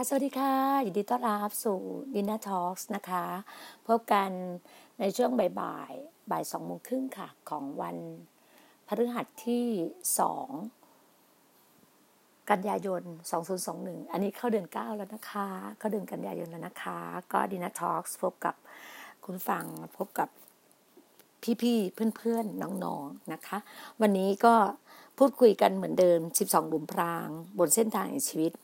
ค่ะสวัสดีค่ะยินดีต้อนรับสู่ Dinner Talks นะคะพบกันในช่วงบ่าย 2:30 น.ค่ะของวันพฤหัสที่2กันยายน2021อันนี้เข้าเดือน9แล้วนะคะเข้าเดือนกันยายนแล้วนะคะก็ Dinner Talks พบกับคุณฟังพบกับพี่ๆเพื่อนๆน้องๆนะคะวันนี้ก็พูดคุยกันเหมือนเดิม12หลุมพรางบนเส้นทางแห่งชีวิต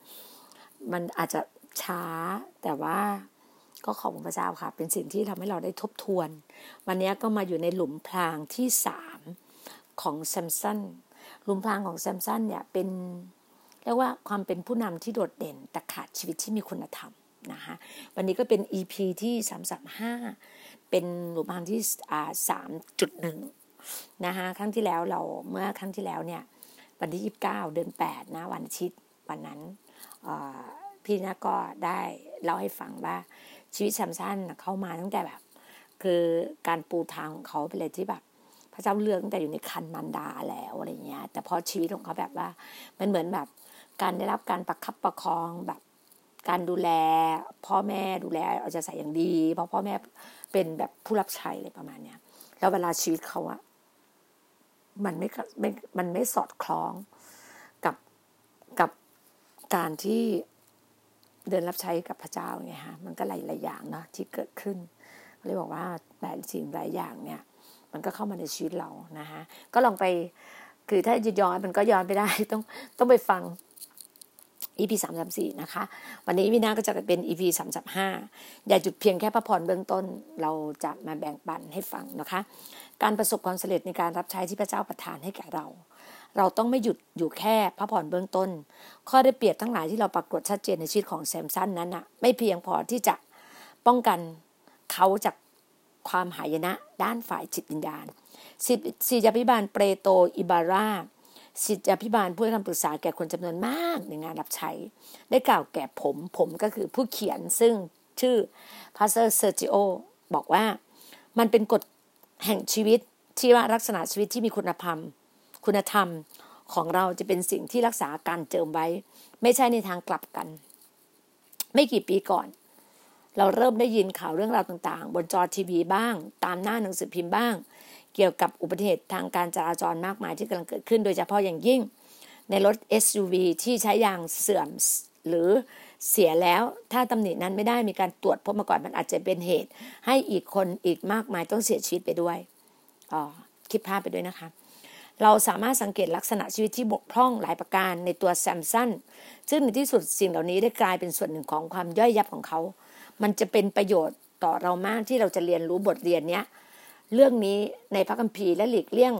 มันอาจจะช้าแต่ว่าก็ขอบคุณพระเจ้าค่ะเป็นสิ่งที่ทำให้เราได้ทบทวนวันนี้ก็มาอยู่ในหลุมพรางที่3ของแซมสันหลุมพรางของแซมสันเนี่ยเป็นเรียกว่าความเป็นผู้นำที่โดดเด่นแต่ขาดชีวิตที่มีคุณธรรมนะคะวันนี้ก็เป็น EP ที่335เป็นหลุมพรางที่3.1 นะคะครั้งที่แล้วเราเมื่อครั้งที่แล้วเนี่ยวันที่29เดือน8นะวันอาทิตย์วันนั้นพี่นะก็ได้เล่าให้ฟังว่าชีวิตแซมสันเข้ามาตั้งแต่แบบคือการปูทางของเขาเป็นอะไรที่แบบพระเจ้าเลือกตั้งแต่อยู่ในคันมารดาแล้วอะไรเงี้ยแต่พอชีวิตของเขาแบบว่ามันเหมือนแบบการได้รับการประคับประคองแบบการดูแลพ่อแม่ดูแลเอาใจใส่อย่างดีเพราะพ่อแม่เป็นแบบผู้รับใช้อะไรประมาณเนี้ยแล้วเวลาชีวิตเขาอะมันไม่สอดคล้องกับการที่เดินรับใช้กับพระเจ้าไงฮะมันก็หลายอย่างเนาะที่เกิดขึ้นเลยบอกว่าหลายสิ่งหลายอย่างเนี่ยมันก็เข้ามาในชีวิตเรานะฮะก็ลองไปคือถ้าย้อนมันก็ย้อนไปได้ต้องไปฟัง EP 334นะคะวันนี้วินาก็จะเป็น EP 335อย่าหยุดเพียงแค่พระพรเบื้องต้นเราจะมาแบ่งปันให้ฟังนะคะการประสบความสำเร็จในการรับใช้ที่พระเจ้าประทานให้แก่เราต้องไม่หยุดอยู่แค่พระพรเบื้องต้นข้อได้เปรียบทั้งหลายที่เราปรากฏชัดเจนในชีวิตของแซมสันนั้นน่ะไม่เพียงพอที่จะป้องกันเขาจากความหายนะด้านฝ่ายจิตวิญญาณศิษยาภิบาลเปโตรอิบาราศิษยาภิบาลผู้ให้คำปรึกษาแก่คนจำนวนมากในงานรับใช้ได้กล่าวแก่ผมก็คือผู้เขียนซึ่งชื่อพาสเตอร์เซอร์จิโอบอกว่ามันเป็นกฎแห่งชีวิตที่ว่าลักษณะชีวิตที่มีคุณธรรมของเราจะเป็นสิ่งที่รักษาการเจิมไว้ไม่ใช่ในทางกลับกันไม่กี่ปีก่อนเราเริ่มได้ยินข่าวเรื่องราวต่างๆบนจอทีวีบ้างตามหน้าหนังสือพิมพ์บ้างเกี่ยวกับอุบัติเหตุทางการจราจรมากมายที่กำลังเกิดขึ้นโดยเฉพาะอย่างยิ่งในรถ SUV ที่ใช้ยางเสื่อมหรือเสียแล้วถ้าตำหนินั้นไม่ได้มีการตรวจพบมาก่อนมันอาจจะเป็นเหตุให้อีกคนอีกมากมายต้องเสียชีวิตไปด้วยคิดภาพไปด้วยนะคะเราสามารถสังเกตลักษณะชีวิตที่บกพร่องหลายประการในตัวแซมสันซึ่งในที่สุดสิ่งเหล่านี้ได้กลายเป็นส่วนหนึ่งของความย่อยยับของเขามันจะเป็นประโยชน์ต่อเรามากที่เราจะเรียนรู้บทเรียนนี้เรื่องนี้ในพระคัมภีร์และหลีกเลี่ยง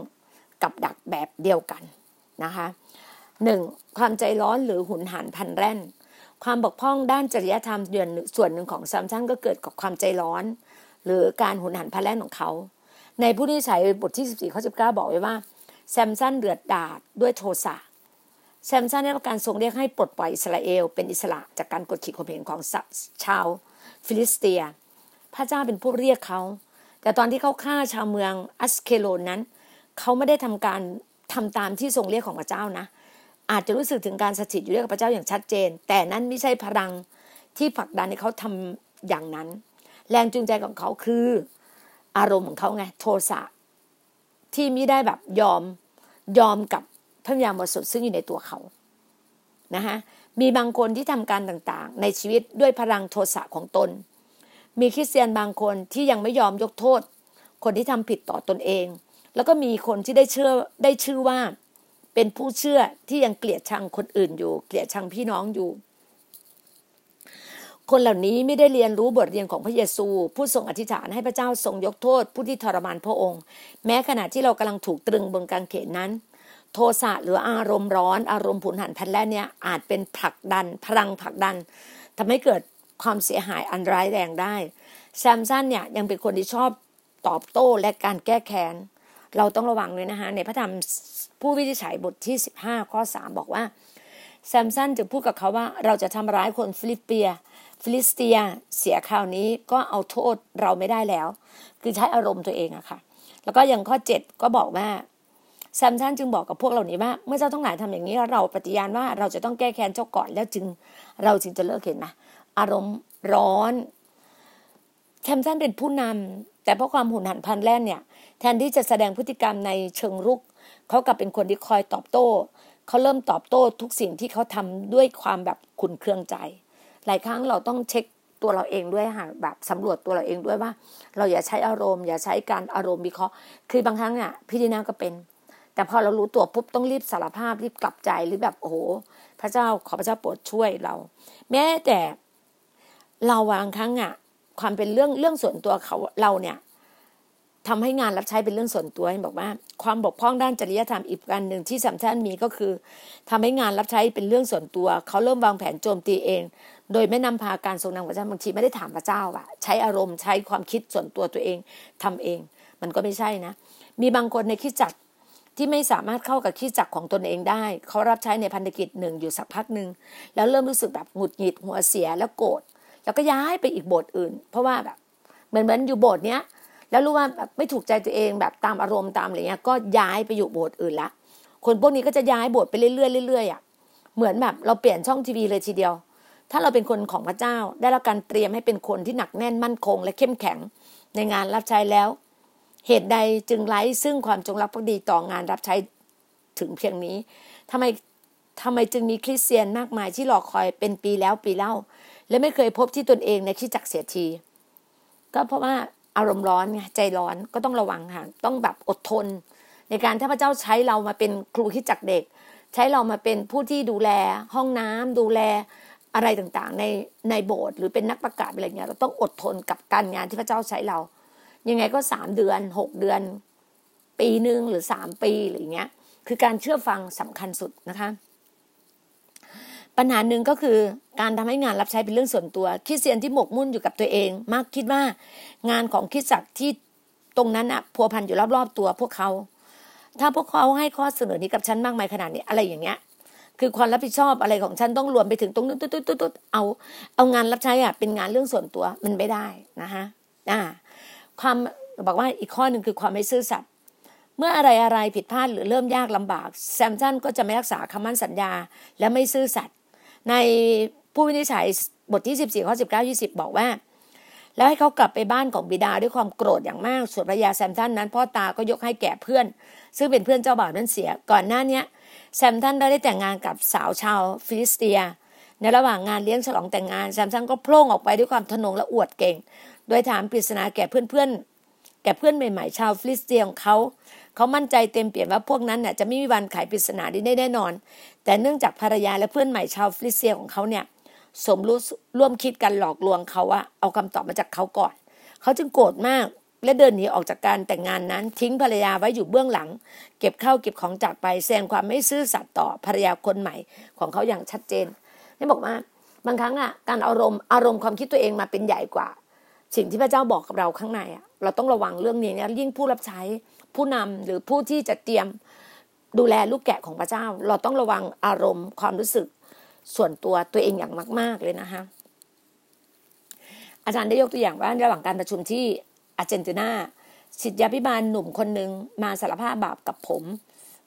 กับดักแบบเดียวกันนะคะหนึ่งความใจร้อนหรือหุนหันพลันแล่นความบกพร่องด้านจริยธรรมส่วนหนึ่งของแซมสันก็เกิดกับความใจร้อนหรือการหุนหันพลันแล่นของเขาในผู้นิสัยบทที่14ข้อ19บอกไว้ว่าแซมสันเดือดดาลด้วยโทสะแซมสันได้รับการทรงเรียกให้ปลดปล่อยอิสราเอลเป็นอิสระจากการกดขี่ข่มเหงของชาวฟิลิสเตียพระเจ้าเป็นผู้เรียกเขาแต่ตอนที่เขาฆ่าชาวเมืองอัสเคโลนนั้นเขาไม่ได้ทำตามที่ทรงเรียกของพระเจ้านะอาจจะรู้สึกถึงการสถิตอยู่ด้วยกับพระเจ้าอย่างชัดเจนแต่นั้นไม่ใช่พลังที่ผลักดันให้เขาทำอย่างนั้นแรงจูงใจของเขาคืออารมณ์ของเขาไงโทสะที่ไม่ได้แบบยอมกับพระวิญญาณบริสุทธิ์ซึ่งอยู่ในตัวเขานะฮะมีบางคนที่ทำการต่างๆในชีวิตด้วยพลังโทสะของตนมีคริสเตียนบางคนที่ยังไม่ยอมยกโทษคนที่ทำผิดต่อตนเองแล้วก็มีคนที่ได้ชื่อว่าเป็นผู้เชื่อที่ยังเกลียดชังคนอื่นอยู่เกลียดชังพี่น้องอยู่คนเหล่านี้ไม่ได้เรียนรู้บทเรียนของพระเยซูผู้ทรงอธิษฐานให้พระเจ้าทรงยกโทษผู้ที่ทรมานพระองค์แม้ขณะที่เรากำลังถูกตรึงบนกางเขนนั้นโทสะหรืออารมณ์ร้อนอารมณ์ผุนหันพลันแล่นเนี่ยอาจเป็นพลังผลักดันทำให้เกิดความเสียหายอันร้ายแรงได้แซมสันเนี่ยยังเป็นคนที่ชอบตอบโต้และการแก้แค้นเราต้องระวังเลยนะคะในพระธรรมผู้วินิจฉัยบทที่15ข้อ3บอกว่าแซมสันจะพูดกับเขาว่าเราจะทำร้ายคนฟิลิสเตียเสียคราวนี้ก็เอาโทษเราไม่ได้แล้วคือใช้อารมณ์ตัวเองอะค่ะแล้วก็อย่างข้อ7ก็บอกว่า แซมสันจึงบอกกับพวกเหล่านี้ว่าเมื่อเจ้าทั้งหลายทำอย่างนี้เราปฏิญาณว่าเราจะต้องแก้แค้นเจ้าก่อนแล้วเราจึงจะเลิกเห็นนะอารมณ์ร้อนแซมสันเป็นผู้นำแต่เพราะความหุนหันพลันแล่นเนี่ยแทนที่จะแสดงพฤติกรรมในเชิงรุกเขากลับเป็นคนที่คอยตอบโต้เขาเริ่มตอบโต้ทุกสิ่งที่เขาทำด้วยความแบบขุ่นเคืองใจหลายครั้งเราต้องเช็คตัวเราเองด้วยค่ะแบบสำรวจตัวเราเองด้วยว่าเราอย่าใช้อารมณ์อย่าใช้การอารมณ์วิเคราะห์คือบางครั้งอ่ะพี่ดีน่าก็เป็นแต่พอเรารู้ตัวปุ๊บต้องรีบสารภาพรีบกลับใจหรือแบบโอ้โหพระเจ้าขอพระเจ้าโปรดช่วยเราแม้แต่เราบางครั้งอ่ะความเป็นเรื่องส่วนตัวเราเนี่ยทำให้งานรับใช้เป็นเรื่องส่วนตัวบอกว่าความบกพร่องด้านจริยธรรมอีกอันหนึ่งที่สำคัญมีก็คือทำให้งานรับใช้เป็นเรื่องส่วนตัวเขาเริ่มวางแผนโจมตีเองโดยไม่นำพาการทรงนำพระเจ้าบางทีไม่ได้ถามพระเจ้าอะใช้อารมณ์ใช้ความคิดส่วนตัวเองทำเองมันก็ไม่ใช่นะมีบางคนในคริสตจักรที่ไม่สามารถเข้ากับคริสตจักรของตนเองได้เขารับใช้ในพันธกิจหนึ่งอยู่สักพักนึงแล้วเริ่มรู้สึกแบบหงุดหงิดหัวเสียแล้วโกรธแล้วก็ย้ายไปอีกโบสถ์อื่นเพราะว่าแบบเหมือนอยู่โบสถ์เนี้ยแล้วรู้ว่าแบบไม่ถูกใจตัวเองแบบตามอารมณ์ตามอะไรเงี้ยก็ย้ายไปอยู่โบสถ์อื่นละคนพวกนี้ก็จะย้ายโบสถ์ไปเรื่อยๆเรื่อยๆอ่ะเหมือนแบบเราเปลี่ยนช่องทีวีเลยทีเดียวถ้าเราเป็นคนของพระเจ้าได้รับการเตรียมให้เป็นคนที่หนักแน่นมั่นคงและเข้มแข็งในงานรับใช้แล้วเหตุใดจึงไร้ซึ่งความจงรักภักดีต่องานรับใช้ถึงเพียงนี้ทำไมจึงมีคริสเตียนมากมายที่รอคอยเป็นปีแล้วปีเล่าและไม่เคยพบที่ตนเองในคริสตจักรเสียทีก็เพราะว่าอารมณ์ร้อนไงใจร้อนก็ต้องระวังค่ะต้องแบบอดทนในการถ้าพระเจ้าใช้เรามาเป็นครูคริสตจักรเด็กใช้เรามาเป็นผู้ที่ดูแลห้องน้ำดูแลอะไรต่างๆในโบสถ์หรือเป็นนักประกาศอะไรเงี้ยเราต้องอดทนกับการงานที่พระเจ้าใช้เรายังไงก็3เดือน6เดือนปีนึงหรือ3ปีหรืออย่างเงี้ยคือการเชื่อฟังสำคัญสุดนะคะปัญหาหนึ่งก็คือการทำให้งานรับใช้เป็นเรื่องส่วนตัวคริสเตียนที่หมกมุ่นอยู่กับตัวเองมักคิดว่างานของคริสตจักรที่ตรงนั้นอ่ะพัวพันอยู่รอบๆตัวพวกเขาถ้าพวกเขาให้ข้อเสนอนี้กับฉันมากมายขนาดนี้อะไรอย่างเงี้ยคือความรับผิดชอบอะไรของฉันต้องรวมไปถึงตรงนู้นตุ๊ดๆๆเอางานรับใช้อ่ะเป็นงานเรื่องส่วนตัวมันไม่ได้นะคะความบอกว่าอีกข้อนึงคือความไม่ซื่อสัตย์เมื่ออะไรผิดพลาดหรือเริ่มยากลำบากแซมสันก็จะไม่รักษาคำมั่นสัญญาและไม่ซื่อสัตย์ในผู้วินิจฉัยบทที่14ข้อ19 20บอกว่าแล้วให้เขากลับไปบ้านของบิดาด้วยความโกรธอย่างมากส่วนภรรยาแซมสันนั้นพ่อตาก็ยกให้แก่เพื่อนซึ่งเป็นเพื่อนเจ้าบ่าวนั้นเสียก่อนหน้านี้แซมสันได้แต่งงานกับสาวชาวฟิลิสเตียในระหว่างงานเลี้ยงฉลองแต่งงานแซมสันก็โพล่งออกไปด้วยความทะนงและอวดเก่งโดยถามปริศนาแก่เพื่อนใหม่ๆชาวฟิลิสเตียของเขามั่นใจเต็มเปี่ยมว่าพวกนั้นน่ะจะไม่มีวันไขปริศนานี้ได้แน่นอนแต่เนื่องจากภรรยาและเพื่อนใหม่ชาวฟิลิสเตียของเขาเนี่ยสมรู้ร่วมคิดกันหลอกลวงเขาว่าเอาคำตอบมาจากเขาก่อนเขาจึงโกรธมากและเดินหนีออกจากการแต่งงานนั้นทิ้งภรรยาไว้อยู่เบื้องหลังเก็บข้าวเก็บของจากไปแสดงความไม่ซื่อสัตย์ต่อภรรยาคนใหม่ของเขาอย่างชัดเจนนี่บอกว่าบางครั้งอ่ะการอารมณ์ความคิดตัวเองมาเป็นใหญ่กว่าสิ่งที่พระเจ้าบอกกับเราข้างในอ่ะเราต้องระวังเรื่องนี้นะยิ่งผู้รับใช้ผู้นำหรือผู้ที่จะเตรียมดูแลลูกแกะของพระเจ้าเราต้องระวังอารมณ์ความรู้สึกส่วนตัวเองอย่างมากๆเลยนะคะอาจารย์ได้ยกตัวอย่างว่าระหว่างการประชุมที่อาร์เจนตินาศิษยาภิบาลหนุ่มคนนึงมาสารภาพบาปกับผม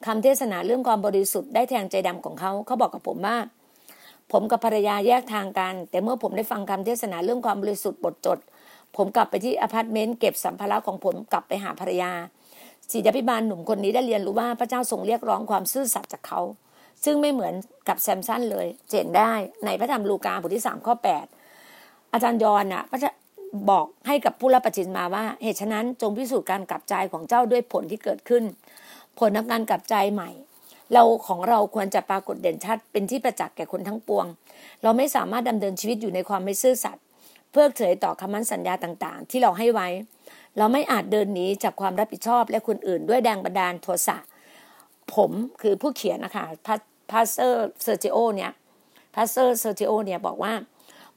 คำเทศนาเรื่องความบริสุทธิ์ได้แทงใจดำของเขาบอกกับผมว่าผมกับภรรยาแยกทางกันแต่เมื่อผมได้ฟังคำเทศนาเรื่องความบริสุทธิ์บทจดผมกลับไปที่อพาร์ตเมนต์เก็บสัมภาระของผมกลับไปหาภรรยาศิษยาภิบาลหนุ่มคนนี้ได้เรียนรู้ว่าพระเจ้าทรงเรียกร้องความซื่อสัตย์จากเขาซึ่งไม่เหมือนกับแซมสันเลยเจนได้ในพระธรรมลูกาบทที่3ข้อ8อาจารย์ยอนน่ะพระเจ้าบอกให้กับผู้รับประจินมาว่าเหตุฉะนั้นจงพิสูจน์การกลับใจของเจ้าด้วยผลที่เกิดขึ้นผลของการกลับใจใหม่เราของเราควรจะปรากฏเด่นชัดเป็นที่ประจักษ์แก่คนทั้งปวงเราไม่สามารถดำเนินชีวิตอยู่ในความไม่ซื่อสัตย์เพิกเฉยต่อคำมั่นสัญญาต่างๆที่เราให้ไว้เราไม่อาจเดินหนีจากความรับผิดชอบและคนอื่นด้วยแรงบันดาลโทสะผมคือผู้เขียนนะคะพาสเตอร์เซอร์จิโอเนี่ยบอกว่า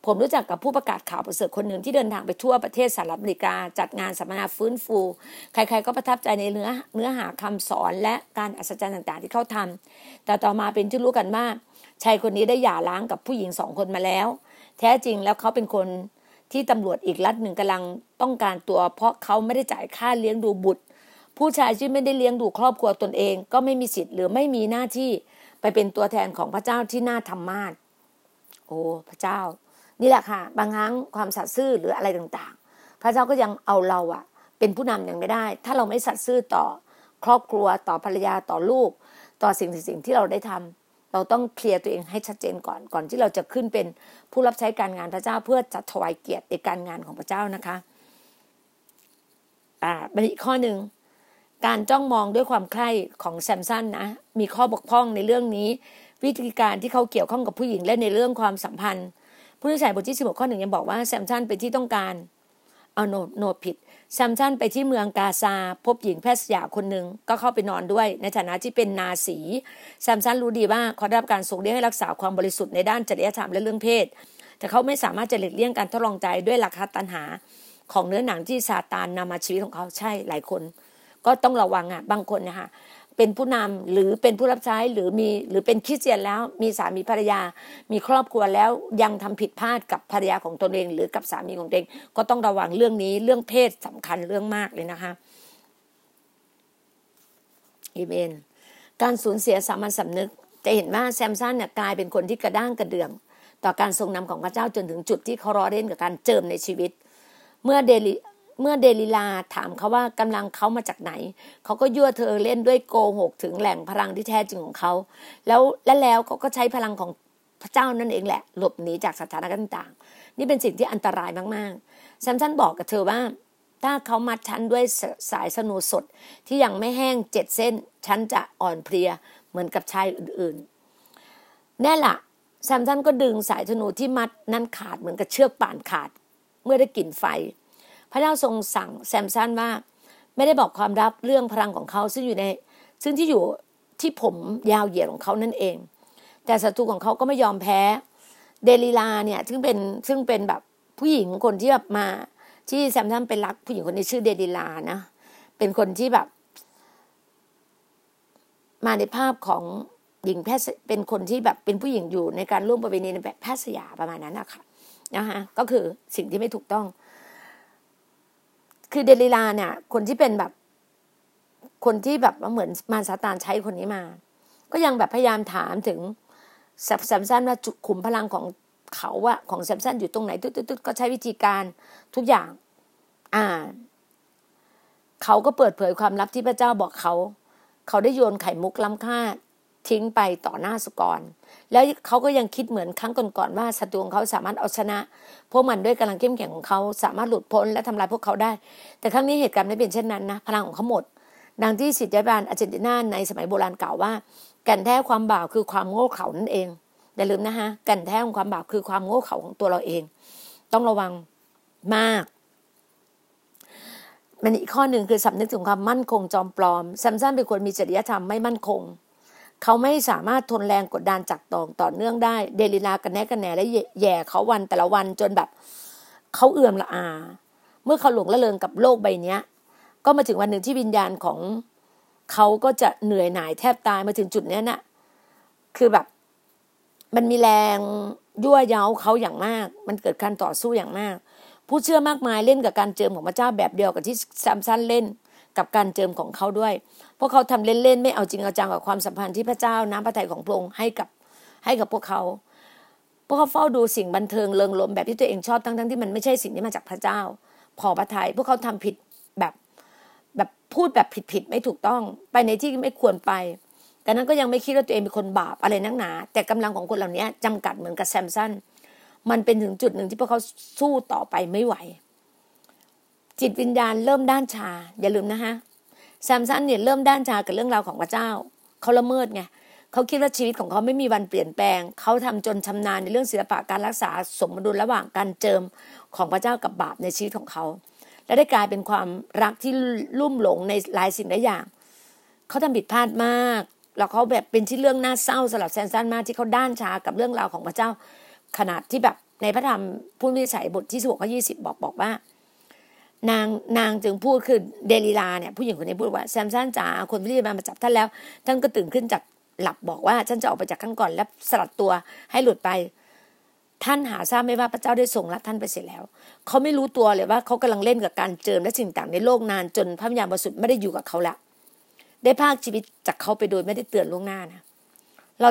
ผมรู้จักกับผู้ประกาศข่าวประเสริฐคนหนึ่งที่เดินทางไปทั่วประเทศสหรัฐอเมริกาจัดงานสัมมนาฟื้นฟูใครๆก็ประทับใจในเนื้อหาคำสอนและการอัศจรรย์ต่างๆที่เขาทำแต่ต่อมาเป็นที่รู้กันว่าชายคนนี้ได้หย่าร้างกับผู้หญิง2คนมาแล้วแท้จริงแล้วเขาเป็นคนที่ตำรวจอีกรัฐหนึ่งกำลังต้องการตัวเพราะเขาไม่ได้จ่ายค่าเลี้ยงดูบุตร ผู้ชายที่ไม่ได้เลี้ยงดูครอบครัวตนเองก็ไม่มีสิทธิ์หรือไม่มีหน้าที่ไปเป็นตัวแทนของพระเจ้าที่น่าธรรมาสโอ้พระเจ้านี่แหละค่ะบางครั้งความสัตย์ซื่อหรืออะไรต่างๆพระเจ้าก็ยังเอาเราอะเป็นผู้นำอย่างไม่ได้ถ้าเราไม่สัตย์ซื่อต่อครอบครัวต่อภรรยาต่อลูกต่อสิ่งที่เราได้ทำเราต้องเคลียร์ตัวเองให้ชัดเจนก่อนที่เราจะขึ้นเป็นผู้รับใช้การงานพระเจ้าเพื่อจะถวายเกียรติในการงานของพระเจ้านะคะเป็นอีกข้อหนึ่งการจ้องมองด้วยความใคร่ของแซมสันนะมีข้อบกพร่องในเรื่องนี้วิธีการที่เขาเกี่ยวข้องกับผู้หญิงและในเรื่องความสัมพันธ์ผู้นิสัยบทที่16ข้อ1ยังบอกว่าแซมสันไปที่ต้องการผิดแซมสันไปที่เมืองกาซาพบหญิงแพทย์ยาคนหนึ่งก็เข้าไปนอนด้วยในฐานะที่เป็นนาสีแซมสันรู้ดีว่าเขาได้รับการส่งเลี้ยงให้รักษาความบริสุทธิ์ในด้านจริยธรรมและเรื่องเพศแต่เขาไม่สามารถจะหลีกเลี่ยงการทดลองใจด้วยราคาตัณหาของเนื้อหนังที่ซาตานนำมาชีวิตของเขาใช่หลายคนก็ต้องระวังบางคนนะคะเป็นผู้นำหรือเป็นผู้รับใช้หรือเป็นคริสเตียนแล้วมีสามีภรรยามีครอบครัวแล้วยังทำผิดพลาดกับภรรยาของตนเองหรือกับสามีของตนเองก็ต้องระวังเรื่องนี้เรื่องเพศสำคัญเรื่องมากเลยนะคะอีเมนการสูญเสียสามัญสำนึกจะเห็นว่าแซมสันเนี่ยกลายเป็นคนที่กระด้างกระเดื่องต่อการทรงนำของพระเจ้าจนถึงจุดที่เขาร้อนเร่นกับการเจิมในชีวิตเมื่อเดลิลาถามเขาว่ากำลังเขามาจากไหนเขาก็ยั่วเธอเล่นด้วยโกหกถึงแหล่งพลังที่แท้จริงของเขาแล้วเขาก็ใช้พลังของพระเจ้านั่นเองแหละหลบหนีจากสถานการณ์ต่างๆนี่เป็นสิ่งที่อันตรายมากๆแซมสันบอกกับเธอว่าถ้าเขามัดฉันด้วยสายสโนสดที่ยังไม่แห้ง7เส้นฉันจะอ่อนเพลียเหมือนกับชายอื่นๆแน่ล่ะแซมสันก็ดึงสายสโนที่มัดนั้นขาดเหมือนกับเชือกป่านขาดเมื่อได้กลิ่นไฟพระเจ้าทรงสั่งแซมสันว่าไม่ได้บอกความลับเรื่องพลังของเขาซึ่งที่อยู่ที่ผมยาวเหยียดของเขานั่นเองแต่ศัตรูของเขาก็ไม่ยอมแพ้เดลิลาเนี่ยซึ่งเป็นแบบผู้หญิงคนที่แบบมาที่แซมสันไปรักผู้หญิงคนนี้ชื่อเดลิลานะเป็นคนที่แบบมาในภาพของหญิงแพทย์เป็นคนที่แบบเป็นผู้หญิงอยู่ในการร่วมประเพณีในแบบแพทย์สยาประมาณนั้นนะคะก็คือสิ่งที่ไม่ถูกต้องคือเดลิลาเนี่ยคนที่แบบเหมือนมารซาตานใช้คนนี้มาก็ยังแบบพยายามถามถึงแซมสันว่าจุดขุมพลังของเขาอะของแซมสันอยู่ตรงไหนตุ๊ดก็ใช้วิธีการทุกอย่างเขาก็เปิดเผยความลับที่พระเจ้าบอกเขาได้โยนไข่มุกล้ำค่าทิ้งไปต่อหน้าสุกรแล้วเขาก็ยังคิดเหมือนครั้งก่อนๆว่าศัตรูของเขาสามารถเอาชนะพวกมันด้วยกำลังเข้มแข็งของเขาสามารถหลุดพ้นและทำลายพวกเขาได้แต่ครั้งนี้เหตุการณ์ไม่เป็นเช่นนั้นนะพลังของเขาหมดดังที่ศิษยาจารย์อาร์เจนตินาในสมัยโบราณกล่าวว่าแก่นแท้ความบาปคือความโง่เขลานั่นเองอย่าลืมนะฮะแก่นแท้ของความบาปคือความโง่เขลาของตัวเราเองต้องระวังมากมันอีกข้อหนึ่งคือสำนึกถึงความมั่นคงจอมปลอมแซมสันเป็นคนมีจริยธรรมไม่มั่นคงเขาไม่สามารถทนแรงกดดันจากต่อเนื่องได้เดลิลากันแหน่และแย่เขาวันแต่ละวันจนแบบเขาเอื่อมละอาเมื่อเขาหลงละเลงกับโลกใบนี้ก็มาถึงวันหนึ่งที่วิญญาณของเขาก็จะเหนื่อยหน่ายแทบตายมาถึงจุดนี้น่ะคือแบบมันมีแรงยั่วเย้าเขาอย่างมากมันเกิดการต่อสู้อย่างมากผู้เชื่อมากมายเล่นกับการเจิมของพระเจ้าแบบเดียวกับที่แซมสันเล่นกับการเจิมของเขาด้วยเพราะเขาทำเล่นๆไม่เอาจริงเอาจังกับความสัมพันธ์ที่พระเจ้าน้ำพระทัยของพระองค์ให้กับพวกเขาเฝ้าดูสิ่งบันเทิงเริงรมย์แบบที่ตัวเองชอบทั้งๆที่มันไม่ใช่สิ่งที่มาจากพระเจ้าพอพระทัยพวกเขาทำผิดแบบพูดแบบผิดๆไม่ถูกต้องไปในที่ไม่ควรไปแต่นั้นก็ยังไม่คิดว่าตัวเองเป็นคนบาปอะไรนักหนาแต่กำลังของคนเหล่านี้จำกัดเหมือนกับแซมสันมันเป็นถึงจุดหนึ่งที่พวกเขาสู้ต่อไปไม่ไหวจิตวิญญาณเริ่มด้านชาอย่าลืมนะฮะแซมสันเนี่ยเริ่มด้านชากับเรื่องราวของพระเจ้าเขาละเมิดไงเขาคิดว่าชีวิตของเขาไม่มีวันเปลี่ยนแปลงเขาทำจนชำนาญในเรื่องศิลปะการรักษาสมดุลระหว่างการเจิมของพระเจ้ากับบาปในชีวิตของเขาและได้กลายเป็นความรักที่ลุ่มหลงในหลายสิ่งหลายอย่างเขาทำผิดพลาดมากแล้วเขาแบบเป็นที่เรื่องน่าเศร้าสำหรับแซมสันมากที่เขาด้านชากับเรื่องราวของพระเจ้าขนาดที่แบบในพระธรรมผู้วินิจฉัยบทที่16ข้อ20บอกว่านางจึงพูดคือเดลิลาเนี่ยผู้หญิงคนนี้พูดว่าแซมสันจ๋าคนที่มาจับท่านแล้วท่านก็ตื่นขึ้นจากหลับบอกว่าฉันจะออกไปจากข้างก่อนและสลัดตัวให้หลุดไป ท่านหาทราบไม่ว่าพระเจ้าได้ทรงละท่านไปเสียแล้วเขาไม่รู้ตัวเลยว่าเขากำลังเล่นกับการเจิมและสิ่งต่างในโลกนานจนพระวิญญาณบริสุทธิ์ไม่ได้อยู่กับเขาละได้พรากชีวิตจากเขาไปโดยไม่ได้เตือนล่วงหน้านะเรา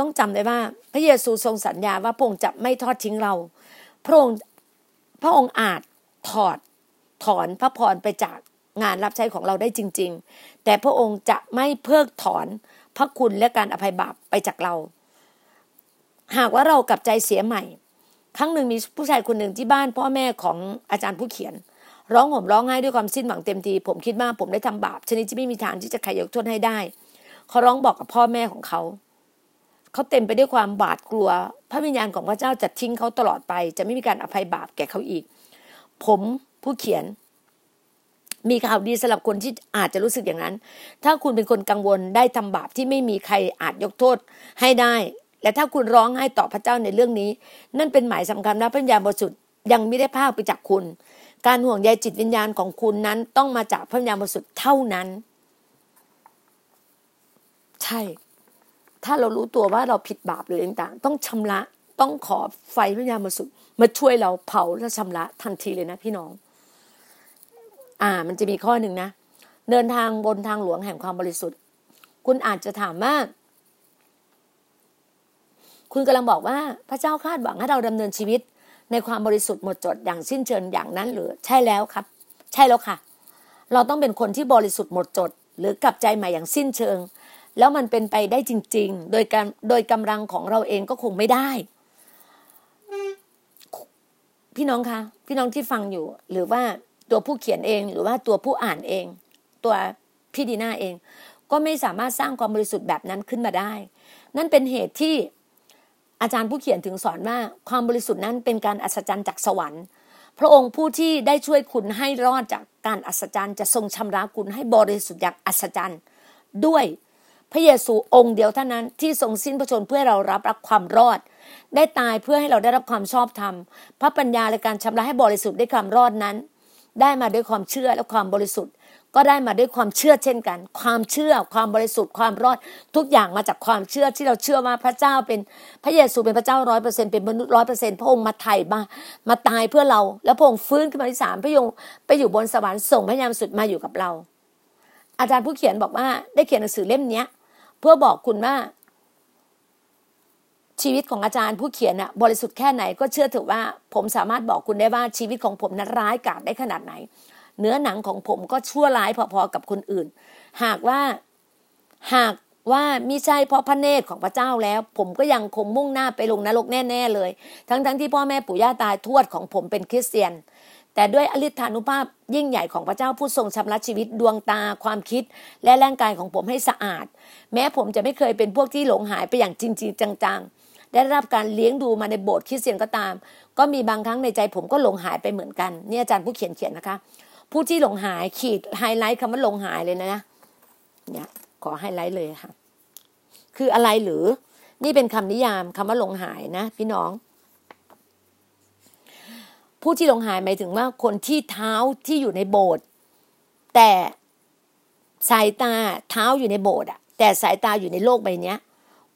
ต้องจำได้ว่าพระเยซูทรงสัญญาว่าพระองค์จะไม่ทอดทิ้งเราพระองค์อาจถอนพระพรไปจากงานรับใช้ของเราได้จริงๆแต่พระองค์จะไม่เพิกถอนพระคุณและการอภัยบาปไปจากเราหากว่าเรากลับใจเสียใหม่ครั้งหนึ่งมีผู้ชายคนหนึ่งที่บ้านพ่อแม่ของอาจารย์ผู้เขียนร้องห่มร้องไห้ด้วยความสิ้นหวังเต็มทีผมคิดว่าผมได้ทำบาปชนิดที่ไม่มีทางที่จะใครยกโทษให้ได้เขาร้องบอกกับพ่อแม่ของเขาเต็มไปด้วยความบาดกลัวพระวิญญาณของพระเจ้าจะทิ้งเขาตลอดไปจะไม่มีการอภัยบาปแก่เขาอีกผมผู้เขียนมีข่าวดีสำหรับคนที่อาจจะรู้สึกอย่างนั้นถ้าคุณเป็นคนกังวลได้ทำบาปที่ไม่มีใครอาจยกโทษให้ได้และถ้าคุณร้องไห้ต่อพระเจ้าในเรื่องนี้นั่นเป็นหมายสำคัญนะพระวิญญาณบริสุทธิ์ยังไม่ได้พรากไปจากคุณการห่วงใยจิตวิญญาณของคุณนั้นต้องมาจากพระวิญญาณบริสุทธิ์เท่านั้นใช่ถ้าเรารู้ตัวว่าเราผิดบาปหรือต่างๆต้องชำระต้องขอไฟพระวิญญาณบริสุทธิ์มาช่วยเราเผาและชำระทันทีเลยนะพี่น้องมันจะมีข้อหนึ่งนะเดินทางบนทางหลวงแห่งความบริสุทธิ์คุณอาจจะถามว่าคุณกำลังบอกว่าพระเจ้าคาดหวังให้เราดำเนินชีวิตในความบริสุทธิ์หมดจดอย่างสิ้นเชิงอย่างนั้นหรือใช่แล้วครับใช่แล้วค่ะเราต้องเป็นคนที่บริสุทธิ์หมดจดหรือกลับใจใหม่อย่างสิ้นเชิงแล้วมันเป็นไปได้จริงๆโดยกำลังของเราเองก็คงไม่ได้พี่น้องคะพี่น้องที่ฟังอยู่หรือว่าตัวผู้เขียนเองหรือว่าตัวผู้อ่านเองตัวพี่ดีน่าเองก็ไม่สามารถสร้างความบริสุทธิ์แบบนั้นขึ้นมาได้นั่นเป็นเหตุที่อาจารย์ผู้เขียนถึงสอนว่าความบริสุทธิ์นั้นเป็นการอัศจรรย์จากสวรรค์พระองค์ผู้ที่ได้ช่วยคุณให้รอดจากการอัศจรรย์จะทรงชำระคุณให้บริสุทธิ์อย่างอัศจรรย์ด้วยพระเยซูองค์เดียวเท่านั้นที่ทรงสิ้นพระชนม์เพื่อให้เรารับความรอดได้ตายเพื่อให้เราได้รับความชอบธรรมพระปัญญาและการชำระให้บริสุทธิ์ด้วยความรอดนั้นได้มาด้วยความเชื่อและความบริสุทธิ์ก็ได้มาด้วยความเชื่อเช่นกันความเชื่อความบริสุทธิ์ความรอดทุกอย่างมาจากความเชื่อที่เราเชื่อว่าพระเจ้าเป็นพระเยซูเป็นพระเจ้า 100% เป็นมนุษย์ 100% พระองค์มาไถ่มาตายเพื่อเราแล้วพระองค์ฟื้นขึ้นมาที่3พระองค์ไปอยู่บนสวรรค์ส่งพระวิญญาณสุดมาอยู่กับเราอาจารย์ผู้เขียนบอกว่าได้เขียนหนังสือเล่มนี้เพื่อบอกคุณว่าชีวิตของอาจารย์ผู้เขียนน่ะบริสุทธิ์แค่ไหนก็เชื่อเถอะว่าผมสามารถบอกคุณได้ว่าชีวิตของผมนั้นร้ายกาจได้ขนาดไหนเนื้อหนังของผมก็ชั่วร้ายพอๆกับคนอื่นหากว่ามิใช่เพราะพระเนตรของพระเจ้าแล้วผมก็ยังคงมุ่งหน้าไปลงนรกแน่ๆเลยทั้งที่พ่อแม่ปู่ย่าตายทวดของผมเป็นคริสเตียนแต่ด้วยอฤทธานุภาพยิ่งใหญ่ของพระเจ้าผู้ทรงชำระชีวิตดวงตาความคิดและร่างกายของผมให้สะอาดแม้ผมจะไม่เคยเป็นพวกที่หลงหายไปอย่างจริงๆจังๆได้รับการเลี้ยงดูมาในโบสถ์คริสเตียนก็ตามก็มีบางครั้งในใจผมก็หลงหายไปเหมือนกันนี่อาจารย์ผู้เขียนนะคะผู้ที่หลงหายขีดไฮไลท์คำว่าหลงหายเลยนะเนี่ยขอไฮไลท์เลยค่ะคืออะไรหรือนี่เป็นคำนิยามคำว่าหลงหายนะพี่น้องผู้ที่หลงหายหมายถึงว่าคนที่เท้าที่อยู่ในโบสถ์แต่สายตาเท้าอยู่ในโบสถ์อะแต่สายตาอยู่ในโลกใบนี้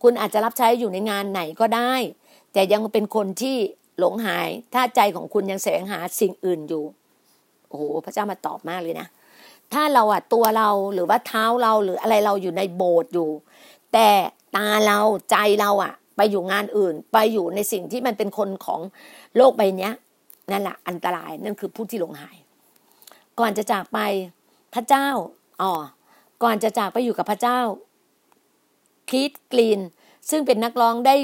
คุณอาจจะรับใช้อยู่ในงานไหนก็ได้แต่ยังเป็นคนที่หลงหายถ้าใจของคุณยังแสวงหาสิ่งอื่นอยู่โอ้โหพระเจ้ามาตอบมากเลยนะถ้าเราอะตัวเราหรือว่าเท้าเราหรืออะไรเราอยู่ในโบสถ์อยู่แต่ตาเราใจเราอะไปอยู่งานอื่นไปอยู่ในสิ่งที่มันเป็นคนของโลกใบนี้นั่นแหละอันตรายนั่นคือผู้ที่หลงหายก่อนจะจากไปพระเจ้าก่อนจะจากไปอยู่กับพระเจ้าKeith Greenซึ่งเป็นนักร้องได้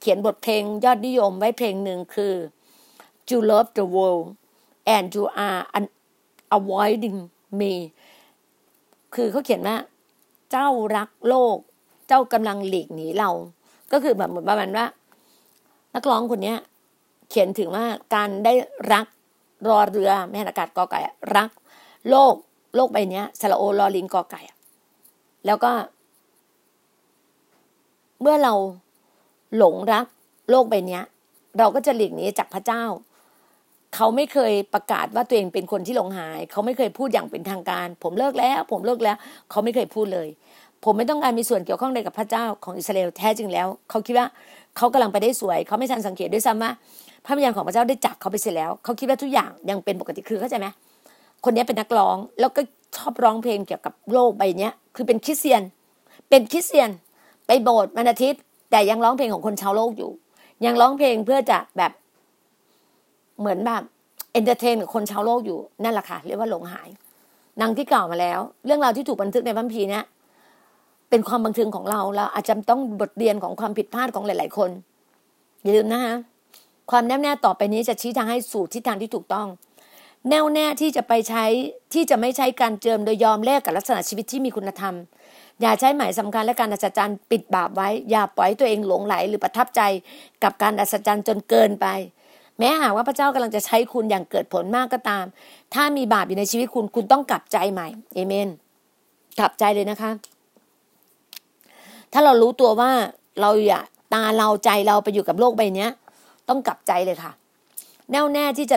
เขียนบทเพลงยอดนิยมไว้เพลงหนึ่งคือ You love the world and you are avoiding me คือเขาเขียนว่าเจ้ารักโลกเจ้ากำลังหลีกหนีเราก็คือแบบเหมือนประมาณว่านักร้องคนนี้เขียนถึงว่าการได้รักรอเรือแม่นอากาศกอไก่รักโลกใบนี้สระโอรอลิงกอไก่แล้วก็เมื่อเราหลงรักโลกใบนี้เราก็จะหลีกหนีจากพระเจ้าเขาไม่เคยประกาศว่าตัวเองเป็นคนที่หลงหายเขาไม่เคยพูดอย่างเป็นทางการผมเลิกแล้วเขาไม่เคยพูดเลย ผมไม่ต้องการมีส่วนเกี่ยวข้องใดกับพระเจ้าของอิสราเอลแท้จริงแล้วเขาคิดว่าเขากำลังไปได้สวยเขาไม่ทันสังเกตด้วยซ้ำว่าพระวิญญาณของพระเจ้าได้จับเขาไปเสียแล้วเขาคิดว่าทุกอย่างยังเป็นปกติคือเข้าใจไหมคนนี้เป็นนักร้องแล้วก็ชอบร้องเพลงเกี่ยวกับโลกใบนี้คือเป็นคริสเตียนไปโบสถ์วันอาทิตย์แต่ยังร้องเพลงของคนชาวโลกอยู่ยังร้องเพลงเพื่อจะแบบเหมือนแบบเอนเตอร์เทนกับคนชาวโลกอยู่นั่นแหละค่ะเรียกว่าหลงหายนางที่กล่าวมาแล้วเรื่องราวที่ถูกบันทึกในพระคัมภีร์เนี่ยเป็นความบันเทิงของเราอาจจะต้องบทเรียนของความผิดพลาดของหลายๆคนอย่าลืมนะคะความแน่วแน่ต่อไปนี้จะชี้ทางให้สู่ทิศทางที่ถูกต้องแน่วแน่ที่จะไปใช้ที่จะไม่ใช้การเจิมโดยยอมแลกกับลักษณะชีวิตที่มีคุณธรรมอย่าใช้หมายสำคัญและการอัศจรรย์ปิดบาปไว้อย่าปล่อยตัวเองหลงไหลหรือประทับใจกับการอัศจรรย์จนเกินไปแม้หากว่าพระเจ้ากำลังจะใช้คุณอย่างเกิดผลมากก็ตามถ้ามีบาปอยู่ในชีวิตคุณต้องกลับใจใหม่เอเมนกลับใจเลยนะคะถ้าเรารู้ตัวว่าเราอย่าตาเราใจเราไปอยู่กับโลกใบนี้ต้องกลับใจเลยค่ะแน่วแน่ที่จะ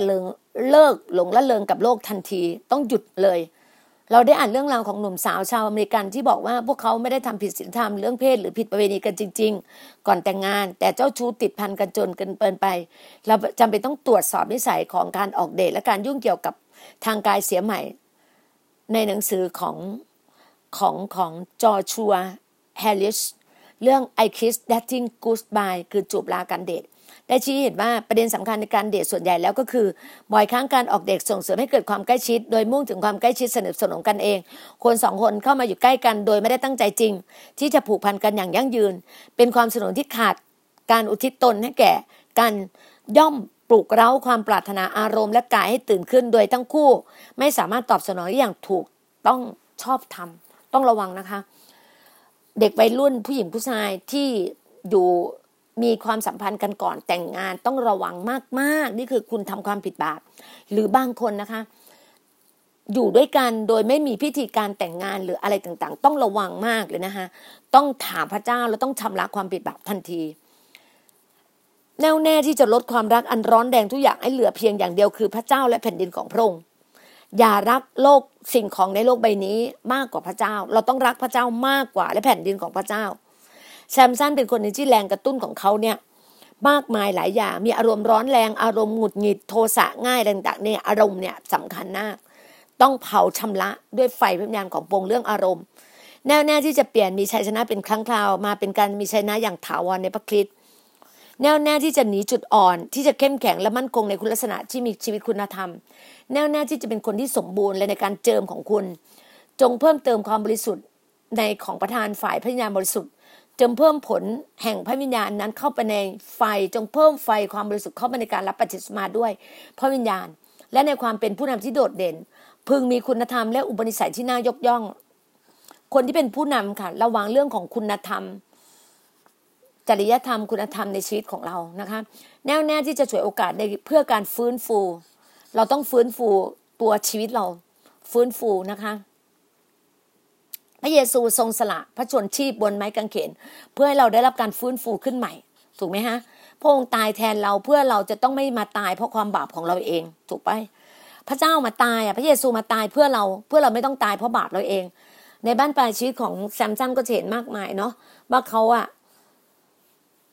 เลิกหลงละเลงกับโลกทันทีต้องหยุดเลยเราได้อ่านเรื่องราวของหนุ่มสาวชาวอเมริกันที่บอกว่าพวกเขาไม่ได้ทำผิดศีลธรรมเรื่องเพศหรือผิดประเวณีกันจริงๆก่อนแต่งงานแต่เจ้าชู้ติดพันกันจนเกินไปเราจำเป็นต้องตรวจสอบนิสัยของการออกเดทและการยุ่งเกี่ยวกับทางกายเสียใหม่ในหนังสือของจอชัวแฮร์ริสเรื่อง I Kiss Dating Goodbye คือจูบลากันเดทได้ชี้เห็นว่าประเด็นสำคัญในการเดทส่วนใหญ่แล้วก็คือบ่อยครั้งการออกเดทส่งเสริมให้เกิดความใกล้ชิดโดยมุ่งถึงความใกล้ชิดสนิทสนมกันเองคนสองคนเข้ามาอยู่ใกล้กันโดยไม่ได้ตั้งใจจริงที่จะผูกพันกันอย่างยั่งยืนเป็นความสนมที่ขาดการอุทิศตนให้แก่กันย่อมปลุกเร้าความปรารถนาอารมณ์และกายให้ตื่นขึ้นโดยทั้งคู่ไม่สามารถตอบสนองได้อย่างถูกต้องชอบธรรมต้องระวังนะคะเด็กวัยรุ่นผู้หญิงผู้ชายที่อยู่มีความสัมพันธ์กันก่อนแต่งงานต้องระวังมากๆนี่คือคุณทำความผิดบาปหรือบางคนนะคะอยู่ด้วยกันโดยไม่มีพิธีการแต่งงานหรืออะไรต่างๆต้องระวังมากเลยนะคะต้องถามพระเจ้าแล้วต้องชำระความผิดบาปทันทีแน่วแน่ที่จะลดความรักอันร้อนแรงทุกอย่างให้เหลือเพียงอย่างเดียวคือพระเจ้าและแผ่นดินของพระองค์อย่ารักโลกสิ่งของในโลกใบนี้มากกว่าพระเจ้าเราต้องรักพระเจ้ามากกว่าและแผ่นดินของพระเจ้าแซมสันเป็นคนหนึ่งที่แรงกระตุ้นของเขาเนี่ยมากมายหลายอย่างมีอารมณ์ร้อนแรงอารมณ์หงุดหงิดโทสะง่ายต่างๆเนี่ยอารมณ์เนี่ยสำคัญมากต้องเผาชำระด้วยไฟพระวิญญาณของพระองค์เรื่องอารมณ์แน่ๆที่จะเปลี่ยนมีชัยชนะเป็นครั้งคราวมาเป็นการมีชัยชนะอย่างถาวรในพระคริสต์แน่ๆที่จะหนีจุดอ่อนที่จะเข้มแข็งและมั่นคงในคุณลักษณะที่มีชีวิตคุณธรรมแน่ๆที่จะเป็นคนที่สมบูรณ์และในการเจิมของคุณจงเพิ่มเติมความบริสุทธิ์ในของประธานฝ่ายพระวิญญาณบริสุทธิ์จงเพิ่มผลแห่งพระวิญญาณนั้นเข้าไปในไฟจงเพิ่มไฟความบริสุทธิ์เข้าไปในการรับบัพติศมาด้วยพระวิญญาณและในความเป็นผู้นำที่โดดเด่นพึงมีคุณธรรมและอุปนิสัยที่น่ายกย่องคนที่เป็นผู้นำค่ะระวังเรื่องของคุณธรรมจริยธรรมคุณธรรมในชีวิตของเรานะคะแน่ๆที่จะฉวยโอกาสในเพื่อการฟื้นฟูเราต้องฟื้นฟูตัวชีวิตเราฟื้นฟูนะคะพระเยซูทรงสละพระชนชีพบนไม้กางเขนเพื่อให้เราได้รับการฟื้นฟูขึ้นใหม่ถูกไหมฮะพระองค์ตายแทนเราเพื่อเราจะต้องไม่มาตายเพราะความบาปของเราเองถูกไหมพระเจ้ามาตายอ่ะพระเยซูมาตายเพื่อเราไม่ต้องตายเพราะบาปเราเองในบ้านปลายชีวิตของแซมสันก็เห็นมากมายเนาะว่าเขาอ่ะ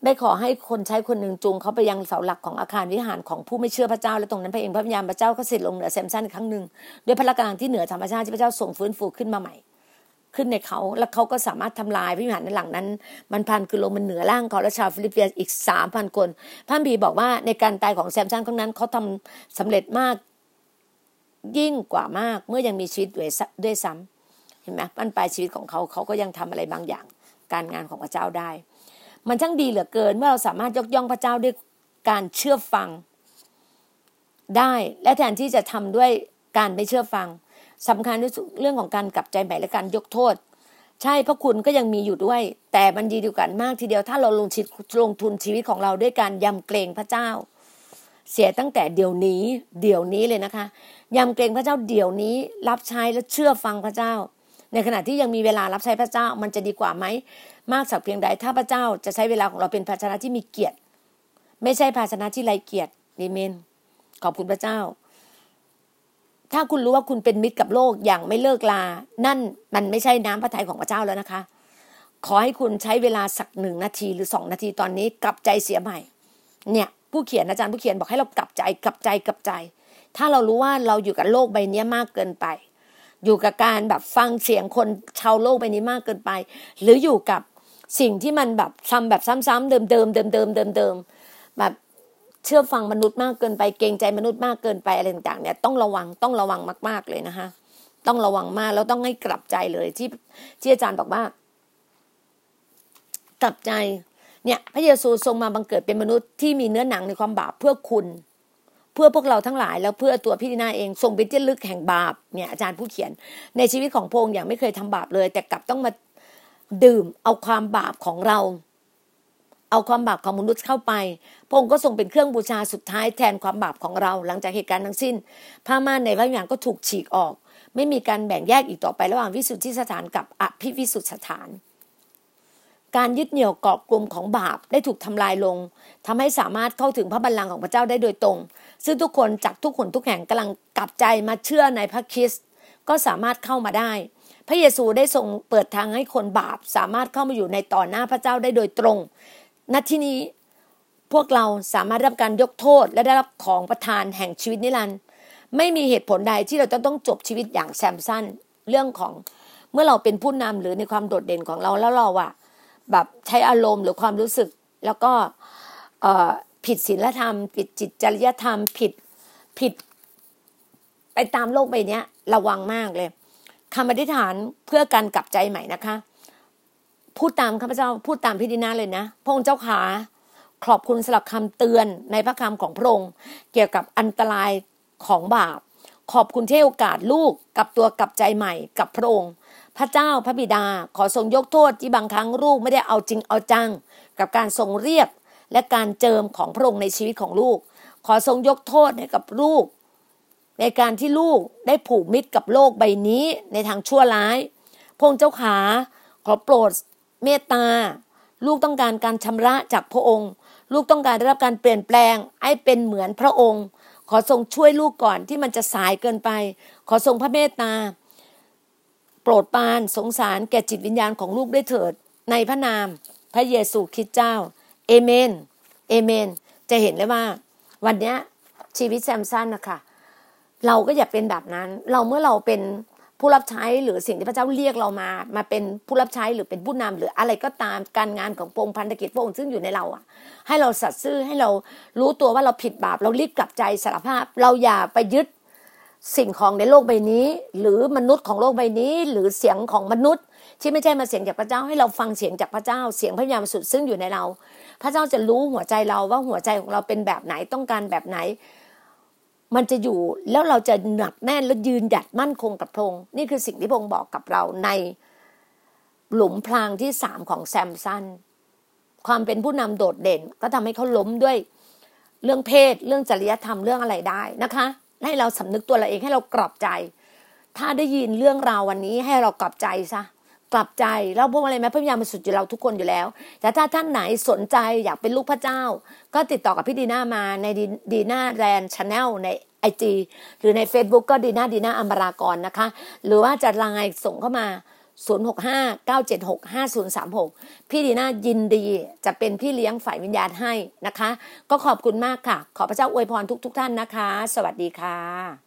ได้ขอให้คนใช้คนหนึ่งจูงเขาไปยังเสาหลักของอาคารวิหารของผู้ไม่เชื่อพระเจ้าและตรงนั้นพระเองพระวิญญาณพระเจ้าก็เสด็จลงเหนือแซมสันครั้งหนึ่งด้วยพระกำลังที่เหนือธรรมชาติที่พระเจ้าส่งฟื้นฟูขึ้นมาใหม่ขึ้นในเขาแล้วเขาก็สามารถทำลายพระวิหารในหลังนั้นมัน1,000 กิโลมันเหนือร่างเขาและชาวฟิลิปเปียอีก 3,000 คนพระคัมภีร์บอกว่าในการตายของแซมสันครั้งนั้นเขาทำสำเร็จมากยิ่งกว่ามากเมื่อยังมีชีวิตด้วยซ้ำเห็นไหมบั้นปลายชีวิตของเขาก็ยังทำอะไรบางอย่างการงานของพระเจ้าได้มันช่างดีเหลือเกินว่าเราสามารถยกย่องพระเจ้าด้วยการเชื่อฟังได้และแทนที่จะทำด้วยการไม่เชื่อฟังสำคัญที่สุดเรื่องของการกลับใจใหม่และการยกโทษใช่พระคุณก็ยังมีอยู่ด้วยแต่มันดีดีกันมากทีเดียวถ้าเราลงทุนชีวิตของเราด้วยการยำเกรงพระเจ้าเสียตั้งแต่เดี๋ยวนี้เลยนะคะยำเกรงพระเจ้าเดี๋ยวนี้รับใช้และเชื่อฟังพระเจ้าในขณะที่ยังมีเวลารับใช้พระเจ้ามันจะดีกว่าไหมมากสักเพียงใดถ้าพระเจ้าจะใช้เวลาของเราเป็นภาชนะที่มีเกียรติไม่ใช่ภาชนะที่ไร้เกียรติอาเมนขอบคุณพระเจ้าถ้าคุณรู้ว่าคุณเป็นมิตรกับโลกอย่างไม่เลิกลานั่นมันไม่ใช่น้ำพระทัยของพระเจ้าแล้วนะคะ ขอให้คุณใช้เวลาสัก1นาทีหรือ2นาทีตอนนี้กลับใจเสียใหม่เนี่ยผู้เขียนอาจารย์ผู้เขียนบอกให้เรากลับใจถ้าเรารู้ว่าเราอยู่กับโลกใบนี้มากเกินไปอยู่กับการแบบฟังเสียงคนชาวโลกใบนี้มากเกินไปหรืออยู่กับสิ่งที่มันแบบทำแบบซ้ำๆเดิมแบบเชื่อฟังมนุษย์มากเกินไปเกรงใจมนุษย์มากเกินไปอะไรต่างๆเนี่ยต้องระวังมากๆเลยนะคะต้องระวังมากแล้วต้องให้กลับใจเลยที่อาจารย์บอกว่ากลับใจเนี่ยพระเยซูทรงมาบังเกิดเป็นมนุษย์ที่มีเนื้อหนังในความบาปเพื่อคุณเพื่อพวกเราทั้งหลายแล้วเพื่อตัวพี่ดินาเองทรงเป็นที่ลึกแห่งบาปเนี่ยอาจารย์ผู้เขียนในชีวิตของพระองค์อย่างไม่เคยทำบาปเลยแต่กลับต้องมาดื่มเอาความบาปของเราเอาความบาปของมนุษย์เข้าไปพระองค์ก็ทรงเป็นเครื่องบูชาสุดท้ายแทนความบาปของเราหลังจากเหตุการณ์ทั้งสิ้นผ้าม่านในพระวิหารก็ถูกฉีกออกไม่มีการแบ่งแยกอีกต่อไประหว่างวิสุทธิสถานกับอภิวิสุทธิสถานการยึดเหนี่ยวเกาะกลุ่มของบาปได้ถูกทำลายลงทำให้สามารถเข้าถึงพระบัลลังก์ของพระเจ้าได้โดยตรงซึ่งทุกคนจากทุกคนทุกแห่งกำลังกลับใจมาเชื่อในพระคริสต์ก็สามารถเข้ามาได้พระเยซูได้ทรงเปิดทางให้คนบาปสามารถเข้ามาอยู่ในต่อหน้าพระเจ้าได้โดยตรงณที่นี้พวกเราสามารถรับการยกโทษและได้รับของประทานแห่งชีวิตนิรันดร์ไม่มีเหตุผลใดที่เราจะต้องจบชีวิตอย่างแซมสันเรื่องของเมื่อเราเป็นผู้นำหรือในความโดดเด่นของเราแล้วเราอะแบบใช้อารมณ์หรือความรู้สึกแล้วก็ผิดศีลธรรมผิดจริยธรรมผิดไปตามโลกใบนี้ระวังมากเลยคำอธิษฐานเพื่อการกลับใจใหม่นะคะพูดตามข้าพเจ้าพูดตามพี่ดินาเลยนะพระองค์เจ้าขาขอบคุณสำหรับคำเตือนในพระคำของพระองค์เกี่ยวกับอันตรายของบาปขอบคุณที่ให้โอกาสลูกกลับตัวกลับใจใหม่กับพระองค์พระเจ้าพระบิดาขอทรงยกโทษที่บางครั้งลูกไม่ได้เอาจริงเอาจังกับการทรงเรียกและการเจิมของพระองค์ในชีวิตของลูกขอทรงยกโทษให้กับลูกในการที่ลูกได้ผูกมิตรกับโลกใบนี้ในทางชั่วร้ายพระองค์เจ้าขาขอโปรดเมตตาลูกต้องการการชำระจากพระองค์ลูกต้องการได้รับการเปลี่ยนแปลงให้เป็นเหมือนพระองค์ขอทรงช่วยลูกก่อนที่มันจะสายเกินไปขอทรงพระเมตตาโปรดปรานสงสารแก่จิตวิญญาณของลูกได้เถิดในพระนามพระเยซูคริสต์เจ้าเอเมนเอเมนจะเห็นเลยว่าวันนี้ชีวิตแซมสันนะคะเราก็อย่าเป็นแบบนั้นเราเมื่อเราเป็นผู้รับใช้หรือสิ่งที่พระเจ้าเรียกเรามาเป็นผู้รับใช้หรือเป็นผู้นำหรืออะไรก็ตามการงานของพระองค์พันธกิจพระองค์ซึ่งอยู่ในเราอ่ะให้เราสัตย์ซื่อให้เรารู้ตัวว่าเราผิดบาปเรารีบกลับใจสารภาพเราอย่าไปยึดสิ่งของในโลกใบนี้หรือมนุษย์ของโลกใบนี้หรือเสียงของมนุษย์ที่ไม่ใช่มาเสียงจากพระเจ้าให้เราฟังเสียงจากพระเจ้าเสียงพระวิญญาณบริสุทธิ์ซึ่งอยู่ในเราพระเจ้าจะรู้หัวใจเราว่าหัวใจของเราเป็นแบบไหนต้องการแบบไหนมันจะอยู่แล้วเราจะหนักแน่นและยืนหยัดมั่นคงกับพระองค์นี่คือสิ่งที่พระองค์บอกกับเราในหลุมพรางที่3ของแซมสันความเป็นผู้นำโดดเด่นก็ทำให้เขาล้มด้วยเรื่องเพศเรื่องจริยธรรมเรื่องอะไรได้นะคะให้เราสำนึกตัวเราเองให้เรากลับใจถ้าได้ยินเรื่องราววันนี้ให้เรากลับใจซะกลับใจแล้วพวกอะไรไหมพระวิญญาณบริสุทธิ์อยู่เราทุกคนอยู่แล้วแต่ถ้าท่านไหนสนใจอยากเป็นลูกพระเจ้าก็ติดต่อกับพี่ดีน่ามาในดีน่าแลนด์ชาแนลใน IG หรือใน Facebook ก็ดีน่าอมรากรนะคะหรือว่าจะไลน์ส่งเข้ามา0659765036พี่ดีน่ายินดีจะเป็นพี่เลี้ยงฝ่ายวิญญาณให้นะคะก็ขอบคุณมากค่ะขอพระเจ้าอวยพรทุกท่านนะคะสวัสดีค่ะ